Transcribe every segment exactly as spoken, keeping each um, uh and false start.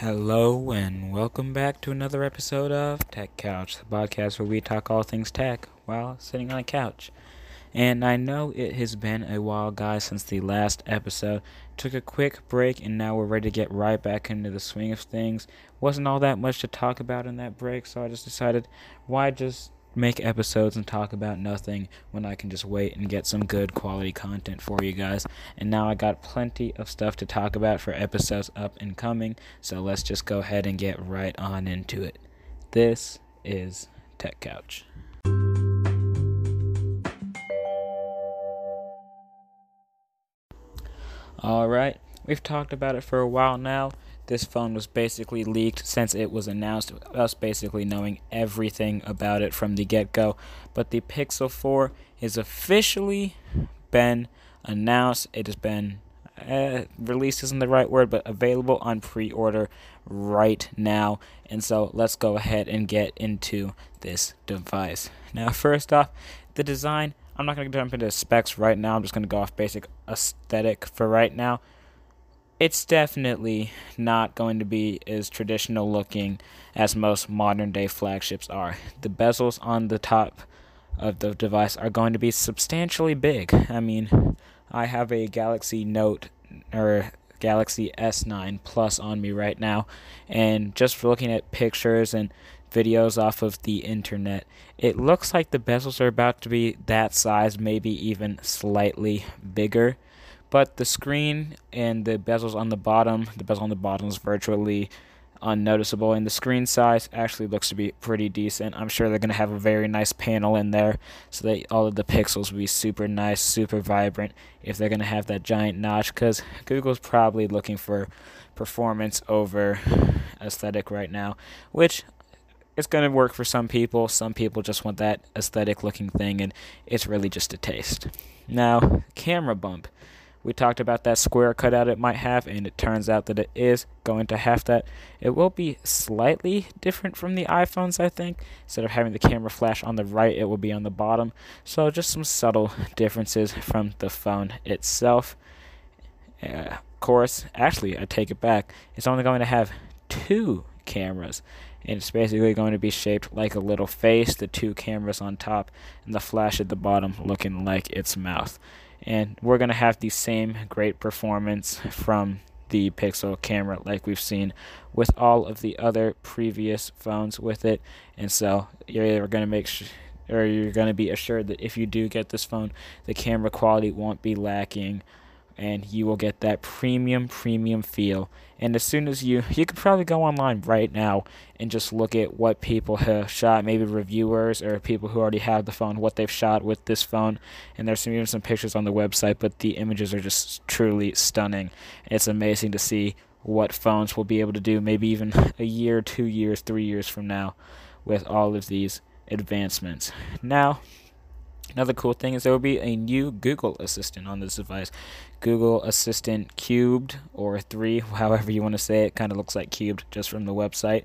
Hello and welcome back to another episode of Tech Couch, the podcast where we talk all things tech while sitting on a couch. And I know it has been a while, guys, since the last episode. Took a quick break and now we're ready to get right back into the swing of things. Wasn't all that much to talk about in that break, so I just decided, why just make episodes and talk about nothing when I can just wait and get some good quality content for you guys. And now I got plenty of stuff to talk about for episodes up and coming, so let's just go ahead and get right on into it. This is Tech Couch. Alright, we've talked about it for a while now. This phone was basically leaked since it was announced, us basically knowing everything about it from the get-go. But the Pixel four has officially been announced. It has been uh, released isn't the right word, but available on pre-order right now. And so let's go ahead and get into this device. Now, first off, the design. I'm not going to jump into specs right now. I'm just going to go off basic aesthetic for right now. It's definitely not going to be as traditional looking as most modern day flagships are. The bezels on the top of the device are going to be substantially big. I mean, I have a Galaxy Note or Galaxy S nine Plus on me right now, and just for looking at pictures and videos off of the internet, it looks like the bezels are about to be that size, maybe even slightly bigger. But the screen and the bezels on the bottom, the bezel on the bottom is virtually unnoticeable, and the screen size actually looks to be pretty decent. I'm sure they're going to have a very nice panel in there, so that all of the pixels will be super nice, super vibrant, if they're going to have that giant notch, because Google's probably looking for performance over aesthetic right now, which it's going to work for some people. Some people just want that aesthetic looking thing, and it's really just a taste. Now, camera bump. We talked about that square cutout it might have, and it turns out that it is going to have that. It will be slightly different from the iPhones, I think. Instead of having the camera flash on the right, it will be on the bottom. So just some subtle differences from the phone itself. Uh, of course, actually, I take it back. It's only going to have two cameras, and it's basically going to be shaped like a little face, the two cameras on top, and the flash at the bottom looking like its mouth. And we're going to have the same great performance from the Pixel camera like we've seen with all of the other previous phones with it. And so you're going to make sh- or you're going to be assured that if you do get this phone, the camera quality won't be lacking, and you will get that premium, premium feel. And as soon as you, you could probably go online right now and just look at what people have shot, maybe reviewers or people who already have the phone, what they've shot with this phone. And there's some, even some pictures on the website, but the images are just truly stunning. It's amazing to see what phones will be able to do, maybe even a year, two years, three years from now with all of these advancements. Now, another cool thing is there will be a new Google Assistant on this device. Google Assistant Cubed, or three, however you want to say it. Kind of looks like Cubed just from the website.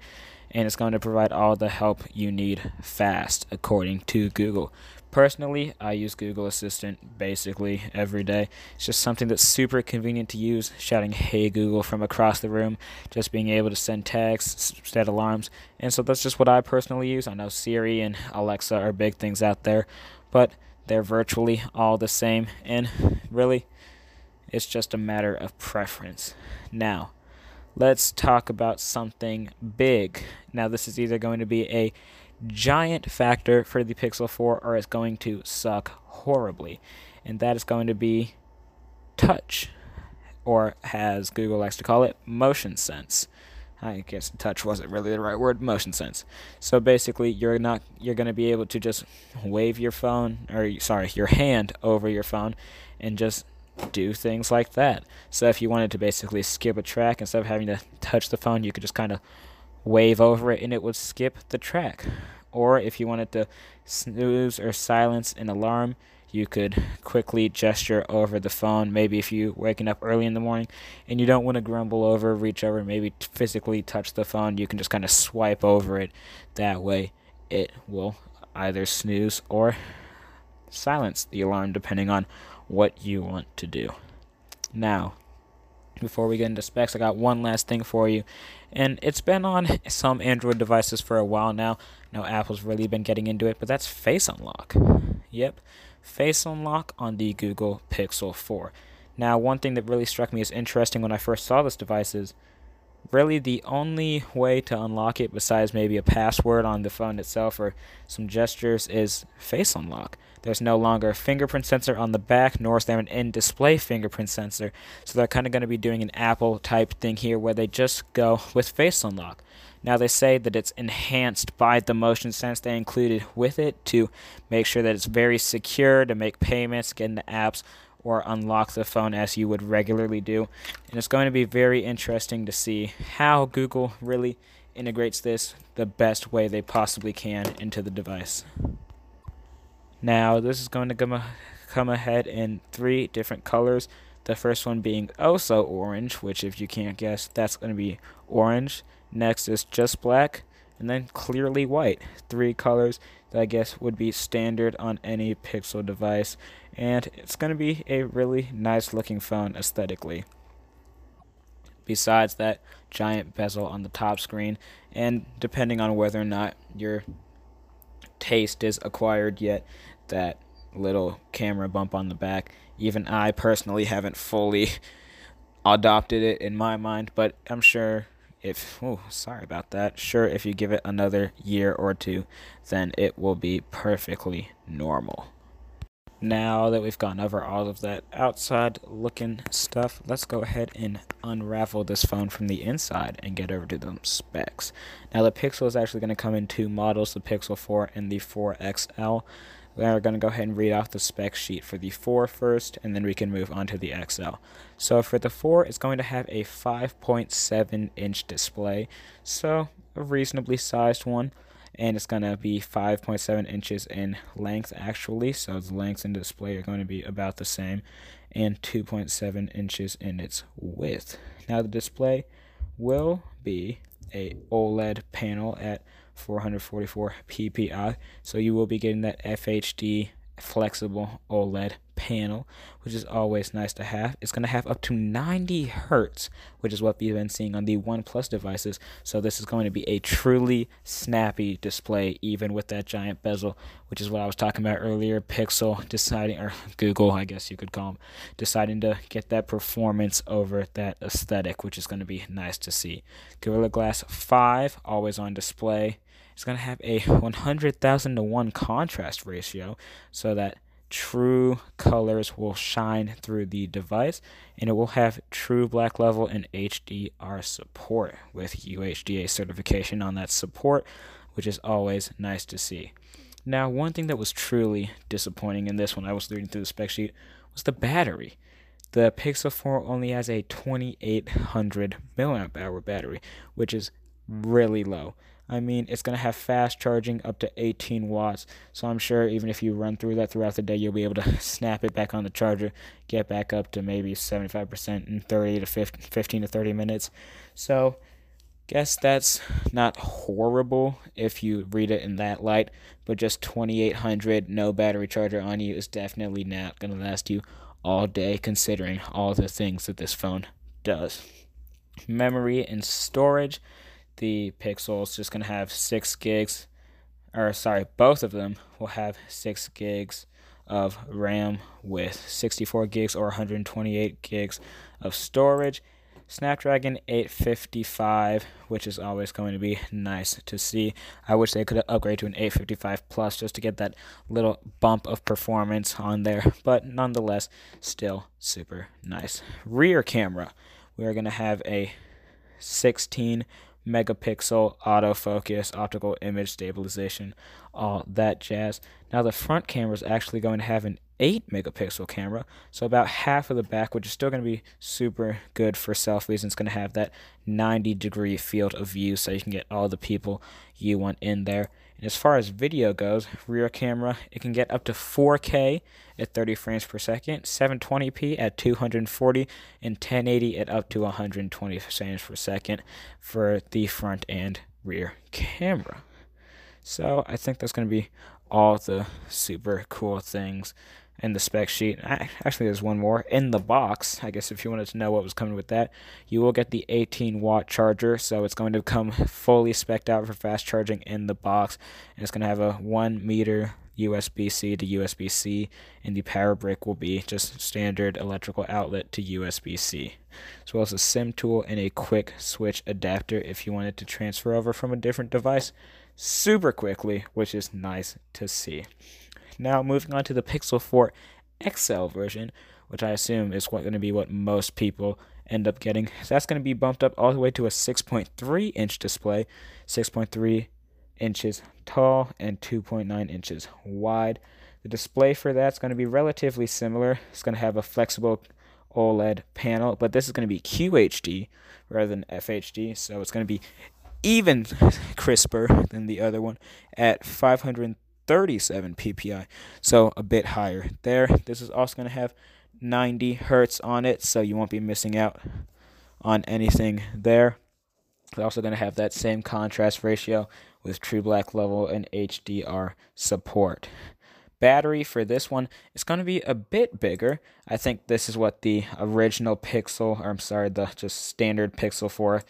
And it's going to provide all the help you need fast, according to Google. Personally, I use Google Assistant basically every day. It's just something that's super convenient to use. Shouting, "Hey Google," from across the room. Just being able to send texts, set alarms. And so that's just what I personally use. I know Siri and Alexa are big things out there, but they're virtually all the same, and really, it's just a matter of preference. Now, let's talk about something big. Now, this is either going to be a giant factor for the Pixel four, or it's going to suck horribly, and that is going to be touch, or as Google likes to call it, motion sense. I guess touch wasn't really the right word, motion sense. So basically, you're not you're going to be able to just wave your phone, or sorry, your hand over your phone and just do things like that. So if you wanted to basically skip a track, instead of having to touch the phone, you could just kind of wave over it and it would skip the track. Or if you wanted to snooze or silence an alarm, you could quickly gesture over the phone. Maybe if you're waking up early in the morning and you don't want to grumble over, reach over, maybe physically touch the phone, you can just kind of swipe over it. That way, it will either snooze or silence the alarm, depending on what you want to do. Now, Before we get into specs, I got one last thing for you, and it's been on some Android devices for a while now. No, Apple's really been getting into it, but that's Face Unlock. Yep, Face Unlock on the Google Pixel four. Now, one thing that really struck me as interesting when I first saw this device is really the only way to unlock it, besides maybe a password on the phone itself or some gestures, is Face Unlock. There's no longer a fingerprint sensor on the back, nor is there an in-display fingerprint sensor. So they're kind of going to be doing an Apple-type thing here where they just go with Face Unlock. Now, they say that it's enhanced by the motion sense they included with it to make sure that it's very secure to make payments, get into apps, or unlock the phone as you would regularly do. And it's going to be very interesting to see how Google really integrates this the best way they possibly can into the device. Now, this is going to come, come ahead in three different colors. The first one being oh so orange, which if you can't guess, that's going to be orange. Next is just black, and then clearly white. Three colors that I guess would be standard on any Pixel device. And it's going to be a really nice looking phone aesthetically. Besides that giant bezel on the top screen, and depending on whether or not you're taste is acquired yet, that little camera bump on the back. Even I personally haven't fully adopted it in my mind, but I'm sure if oh sorry about that sure if you give it another year or two, then it will be perfectly normal. Now that we've gone over all of that outside looking stuff, let's go ahead and unravel this phone from the inside and get over to the specs. Now, the Pixel is actually going to come in two models, the Pixel four and the four X L. We're going to go ahead and read off the spec sheet for the four first, and then we can move on to the X L. So for the four, it's going to have a five point seven inch display, so a reasonably sized one. And it's going to be five point seven inches in length, actually, so the length and display are going to be about the same, and two point seven inches in its width. Now, the display will be a OLED panel at four hundred forty-four p p i, so you will be getting that F H D flexible OLED panel, which is always nice to have. It's going to have up to ninety hertz, which is what we've been seeing on the OnePlus devices, so this is going to be a truly snappy display, even with that giant bezel, which is what I was talking about earlier. Pixel deciding, or Google, I guess you could call them, deciding to get that performance over that aesthetic, which is going to be nice to see. Gorilla Glass five, always on display. It's going to have a one hundred thousand to one contrast ratio, so that true colors will shine through the device, and it will have true black level and H D R support with U H D A certification on that support, which is always nice to see. Now, one thing that was truly disappointing in this when I was reading through the spec sheet was the battery. The Pixel four only has a twenty-eight hundred milliamp hour battery, which is really low. I mean, it's going to have fast charging up to eighteen watts, so I'm sure even if you run through that throughout the day, you'll be able to snap it back on the charger, get back up to maybe seventy-five percent in thirty to fifteen to thirty minutes. So, guess that's not horrible if you read it in that light, but just twenty-eight hundred, no battery charger on you is definitely not going to last you all day, considering all the things that this phone does. Memory and storage. The Pixel is just going to have six gigs, or sorry, both of them will have six gigs of RAM with sixty-four gigs or one hundred twenty-eight gigs of storage. Snapdragon eight fifty-five, which is always going to be nice to see. I wish they could upgrade to an eight fifty-five plus just to get that little bump of performance on there, but nonetheless, still super nice. Rear camera, we are going to have a sixteen megapixel autofocus, optical image stabilization, all that jazz. Now, the front camera is actually going to have an eight megapixel camera, so about half of the back, which is still going to be super good for selfies, and it's going to have that ninety degree field of view, so you can get all the people you want in there. And as far as video goes, rear camera, it can get up to four K at thirty frames per second, seven twenty p at two hundred forty, and ten eighty at up to one hundred twenty frames per second for the front and rear camera. So I think that's going to be all the super cool things in the spec sheet. Actually, there's one more. In the box, I guess if you wanted to know what was coming with that, you will get the eighteen watt charger. So it's going to come fully spec'd out for fast charging in the box. And it's going to have a one meter U S B C to U S B C, and the power brick will be just standard electrical outlet to U S B C, as well as a SIM tool and a quick switch adapter if you wanted to transfer over from a different device super quickly, which is nice to see. Now moving on to the Pixel four X L version, which I assume is going to be what most people end up getting. That's going to be bumped up all the way to a six point three inch display, six point three inches tall and two point nine inches wide. The display for that's going to be relatively similar. It's going to have a flexible OLED panel, but this is going to be Q H D rather than F H D, so it's going to be even crisper than the other one at five hundred thirty-seven P P I, so a bit higher there. This is also going to have ninety hertz on it, so you won't be missing out on anything there. It's also going to have that same contrast ratio with True Black level and H D R support. Battery for this one is going to be a bit bigger. I think this is what the original Pixel, or I'm sorry, the just standard Pixel four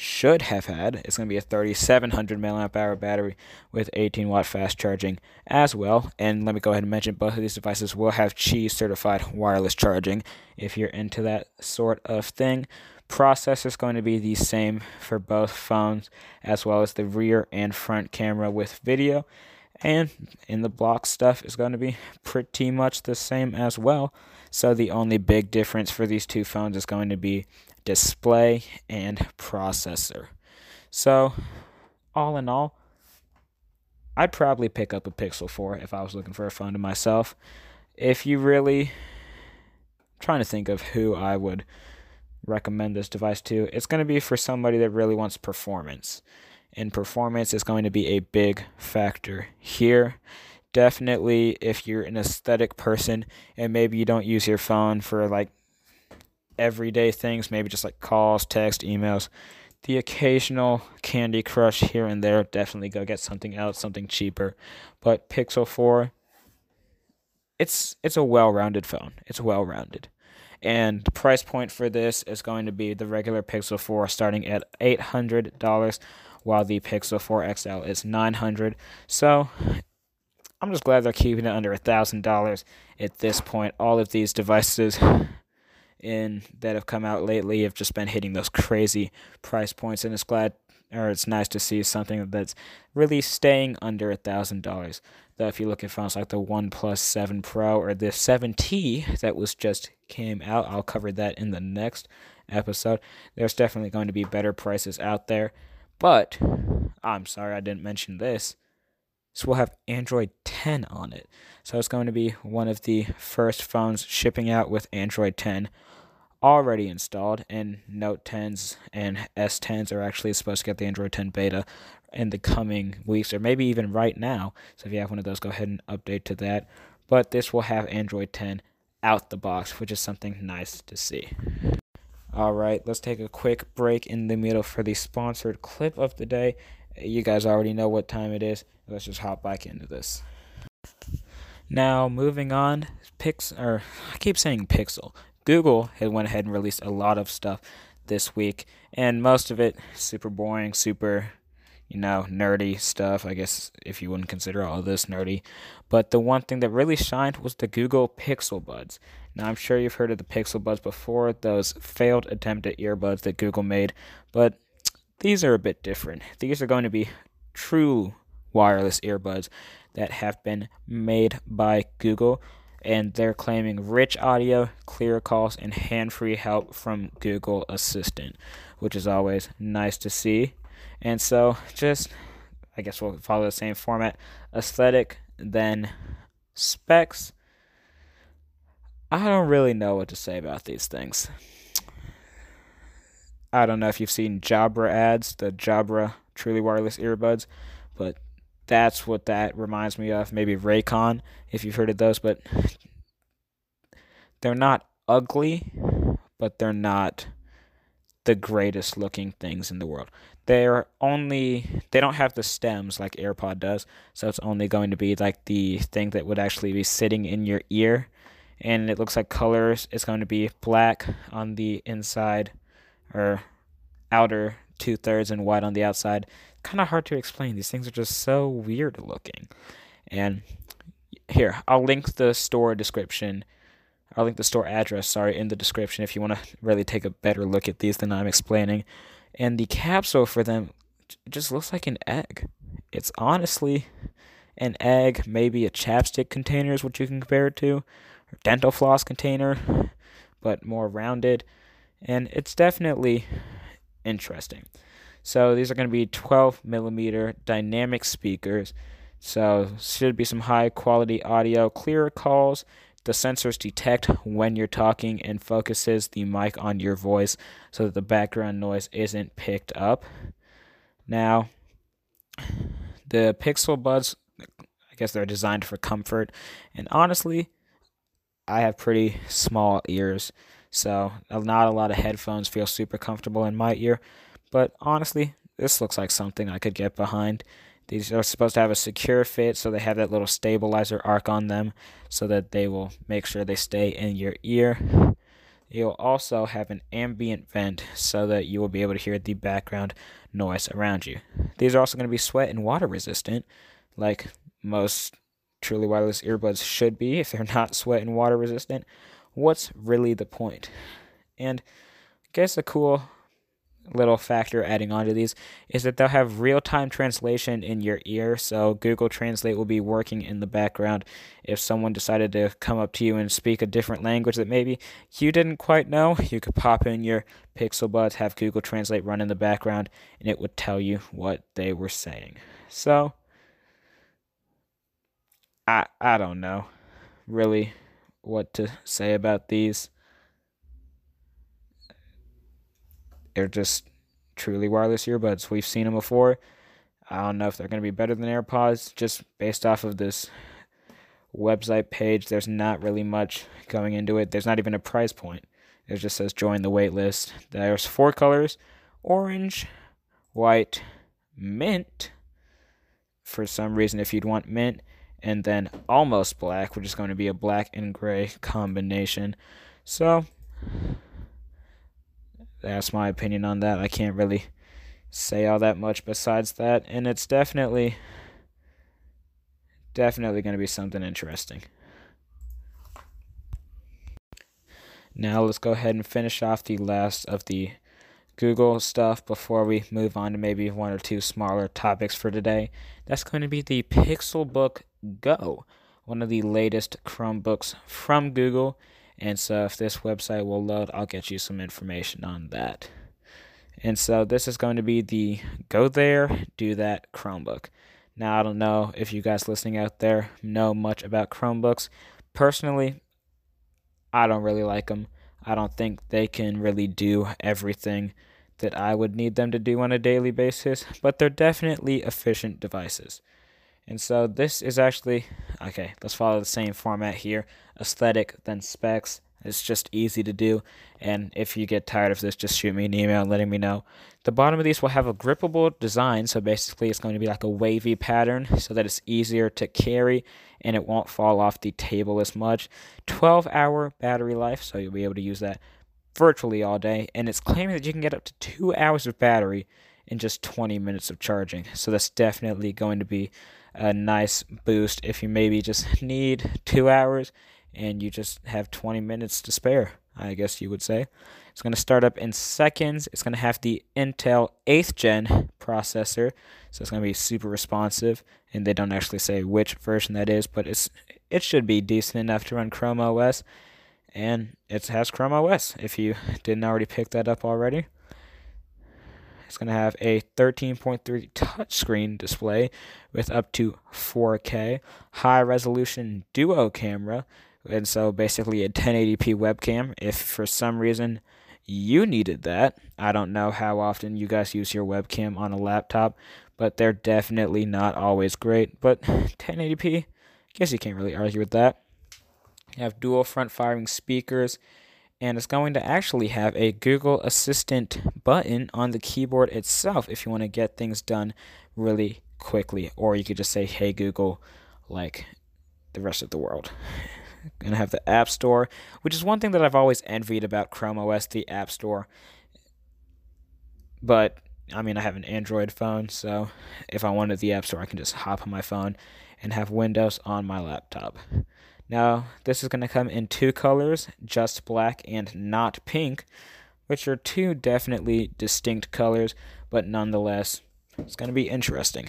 should have had. It's going to be a thirty-seven hundred milliamp hour battery with eighteen watt fast charging as well. And let me go ahead and mention both of these devices will have Qi certified wireless charging if you're into that sort of thing. Processor is going to be the same for both phones, as well as the rear and front camera with video. And in the block stuff is going to be pretty much the same as well. So the only big difference for these two phones is going to be display and processor. So all in all, I'd probably pick up a Pixel four if I was looking for a phone to myself. If you really, I'm trying to think of who I would recommend this device to, it's going to be for somebody that really wants performance. And performance is going to be a big factor here. Definitely if you're an aesthetic person and maybe you don't use your phone for like everyday things, maybe just like calls, text, emails, the occasional Candy Crush here and there, definitely go get something else, something cheaper. But Pixel four, it's it's a well-rounded phone. It's well-rounded. And the price point for this is going to be the regular Pixel four starting at eight hundred dollars, while the Pixel four X L is nine hundred dollars. So I'm just glad they're keeping it under one thousand dollars at this point. All of these devices in that have come out lately have just been hitting those crazy price points, and it's glad or it's nice to see something that's really staying under one thousand dollars. Though if you look at phones like the OnePlus seven Pro or the seven T that was just came out, I'll cover that in the next episode. There's definitely going to be better prices out there. But, I'm sorry I didn't mention this, so we'll have Android ten on it. So it's going to be one of the first phones shipping out with Android ten already installed, and Note tens and S tens are actually supposed to get the Android ten beta in the coming weeks, or maybe even right now. So if you have one of those, go ahead and update to that. But this will have Android ten out the box, which is something nice to see. All right, let's take a quick break in the middle for the sponsored clip of the day. You guys already know what time it is. Let's just hop back into this. Now, moving on, Pixel, or I keep saying Pixel. Google had went ahead and released a lot of stuff this week, and most of it super boring, super, you know, nerdy stuff, I guess, if you wouldn't consider all this nerdy. But the one thing that really shined was the Google Pixel Buds. Now, I'm sure you've heard of the Pixel Buds before, those failed attempt at earbuds that Google made, but these are a bit different. These are going to be true wireless earbuds that have been made by Google, and they're claiming rich audio, clear calls, and hand-free help from Google Assistant, which is always nice to see. And so just, I guess we'll follow the same format, aesthetic, then specs. I don't really know what to say about these things. I don't know if you've seen Jabra ads, the Jabra truly wireless earbuds, but that's what that reminds me of. Maybe Raycon, if you've heard of those, but they're not ugly, but they're not the greatest looking things in the world. They're only, they don't have the stems like AirPod does, so it's only going to be like the thing that would actually be sitting in your ear. And it looks like colors, it's going to be black on the inside or outer two-thirds and white on the outside. Kind of hard to explain. These things are just so weird looking. And here, I'll link the store description. I'll link the store address, sorry, in the description if you want to really take a better look at these than I'm explaining. And the capsule for them just looks like an egg. It's honestly an egg, maybe a chapstick container is what you can compare it to, or dental floss container, but more rounded. And it's definitely interesting. So these are going to be twelve millimeter dynamic speakers. So should be some high quality audio, clearer calls. The sensors detect when you're talking and focuses the mic on your voice so that the background noise isn't picked up. Now, the Pixel Buds, I guess they're designed for comfort. And honestly, I have pretty small ears, so not a lot of headphones feel super comfortable in my ear. But honestly, this looks like something I could get behind. These are supposed to have a secure fit, so they have that little stabilizer arc on them so that they will make sure they stay in your ear. You'll also have an ambient vent so that you will be able to hear the background noise around you. These are also going to be sweat and water resistant, like most truly wireless earbuds should be if they're not sweat and water resistant. What's really the point? And I guess a cool little factor adding on to these is that they'll have real-time translation in your ear, so Google Translate will be working in the background if someone decided to come up to you and speak a different language that maybe you didn't quite know. You could pop in your Pixel Buds, have Google Translate run in the background, and it would tell you what they were saying. So I I don't know really what to say about these. They're just truly wireless earbuds. We've seen them before. I don't know if they're going to be better than AirPods. Just based off of this website page, there's not really much going into it. There's not even a price point. It just says join the wait list. There's four colors: orange, white, mint. For some reason, if you'd want mint, and then almost black, which is going to be a black and gray combination. So that's my opinion on that. I can't really say all that much besides that. And it's definitely, definitely going to be something interesting. Now let's go ahead and finish off the last of the Google stuff before we move on to maybe one or two smaller topics for today. That's going to be the Pixelbook Go, one of the latest Chromebooks from Google. And so if this website will load, I'll get you some information on that. And so this is going to be the go there, do that Chromebook. Now, I don't know if you guys listening out there know much about Chromebooks. Personally, I don't really like them. I don't think they can really do everything that I would need them to do on a daily basis, but they're definitely efficient devices. And so this is actually, okay, let's follow the same format here. Aesthetic, then specs. It's just easy to do. And if you get tired of this, just shoot me an email letting me know. The bottom of these will have a grippable design. So basically it's going to be like a wavy pattern so that it's easier to carry and it won't fall off the table as much. twelve hour battery life, so you'll be able to use that virtually all day. And it's claiming that you can get up to two hours of battery in just twenty minutes of charging. So that's definitely going to be a nice boost if you maybe just need two hours and you just have twenty minutes to spare, I guess you would say. It's going to start up in seconds. It's going to have the Intel eighth gen processor, so it's going to be super responsive, and they don't actually say which version that is, but it's it should be decent enough to run Chrome O S, and it has Chrome O S if you didn't already pick that up already. It's going to have a thirteen point three touchscreen display with up to four K, high-resolution duo camera, and so basically a ten eighty p webcam. If for some reason you needed that, I don't know how often you guys use your webcam on a laptop, but they're definitely not always great. But ten eighty p, I guess you can't really argue with that. You have dual front-firing speakers, and it's going to actually have a Google Assistant button on the keyboard itself if you want to get things done really quickly, or you could just say, hey Google, like the rest of the world. Gonna have the App Store, which is one thing that I've always envied about Chrome O S, the App Store. But I mean, I have an Android phone, so if I wanted the App Store, I can just hop on my phone and have Windows on my laptop. Now, this is going to come in two colors, just black and not pink, which are two definitely distinct colors, but nonetheless, it's going to be interesting.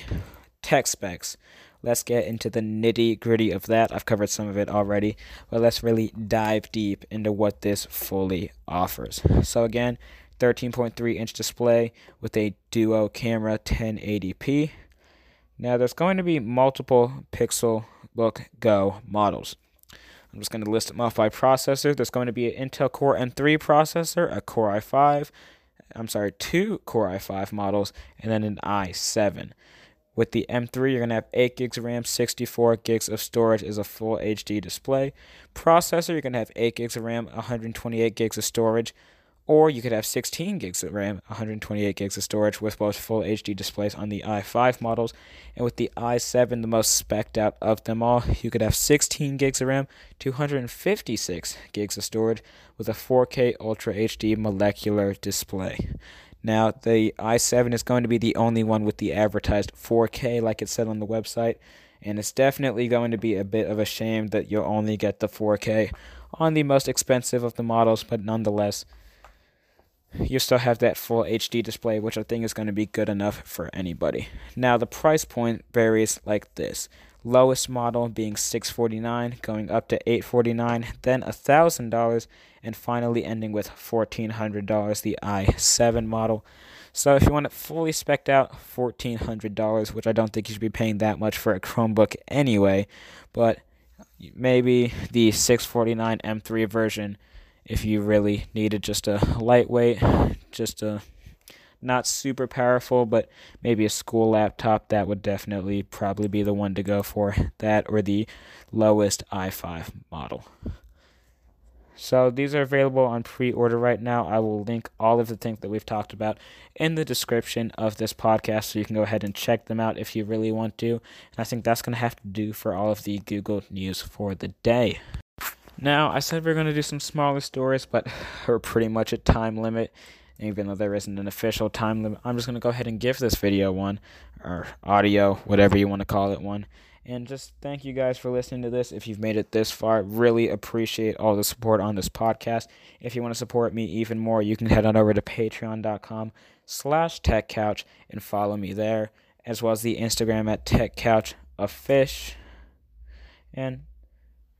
Tech specs. Let's get into the nitty-gritty of that. I've covered some of it already, but let's really dive deep into what this fully offers. So again, thirteen point three inch display with a duo camera, ten eighty p. Now, there's going to be multiple Pixelbook Go models. I'm just going to list them off by processor. There's going to be an Intel Core M three processor, a Core i five, I'm sorry, two Core i five models, and then an i seven. With the M three, you're going to have eight gigs of RAM, sixty-four gigs of storage is a full H D display. Processor, you're going to have eight gigs of RAM, one hundred twenty-eight gigs of storage, or you could have sixteen gigs of RAM, one hundred twenty-eight gigs of storage with both full H D displays on the i five models. And with the i seven, the most spec'd out of them all, you could have sixteen gigs of RAM, two hundred fifty-six gigs of storage with a four K Ultra H D molecular display. Now, the i seven is going to be the only one with the advertised four K, like it said on the website, and it's definitely going to be a bit of a shame that you'll only get the four K on the most expensive of the models, but nonetheless, you still have that full H D display, which I think is going to be good enough for anybody. Now, the price point varies like this. Lowest model being six hundred forty-nine dollars, going up to eight hundred forty-nine dollars, then one thousand dollars, and finally ending with one thousand four hundred dollars, the i seven model. So if you want it fully spec'd out, one thousand four hundred dollars, which I don't think you should be paying that much for a Chromebook anyway, but maybe the six hundred forty-nine dollars M three version if you really needed just a lightweight, just a not super powerful, but maybe a school laptop, that would definitely probably be the one to go for, that or the lowest i five model. So these are available on pre-order right now. I will link all of the things that we've talked about in the description of this podcast, so you can go ahead and check them out if you really want to. And I think that's going to have to do for all of the Google news for the day. Now, I said we we're going to do some smaller stories, but we're pretty much at time limit. Even though there isn't an official time limit, I'm just going to go ahead and give this video one, or audio, whatever you want to call it one. And just thank you guys for listening to this. If you've made it this far, really appreciate all the support on this podcast. If you want to support me even more, you can head on over to patreon.com slash Tech Couch and follow me there, as well as the Instagram at Tech Couch a Fish. And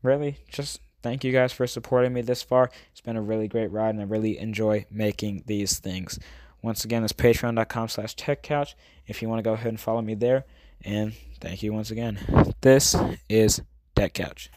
really, just thank you guys for supporting me this far. It's been a really great ride, and I really enjoy making these things. Once again, it's patreon.com slash techcouch if you want to go ahead and follow me there. And thank you once again. This is Tech Couch.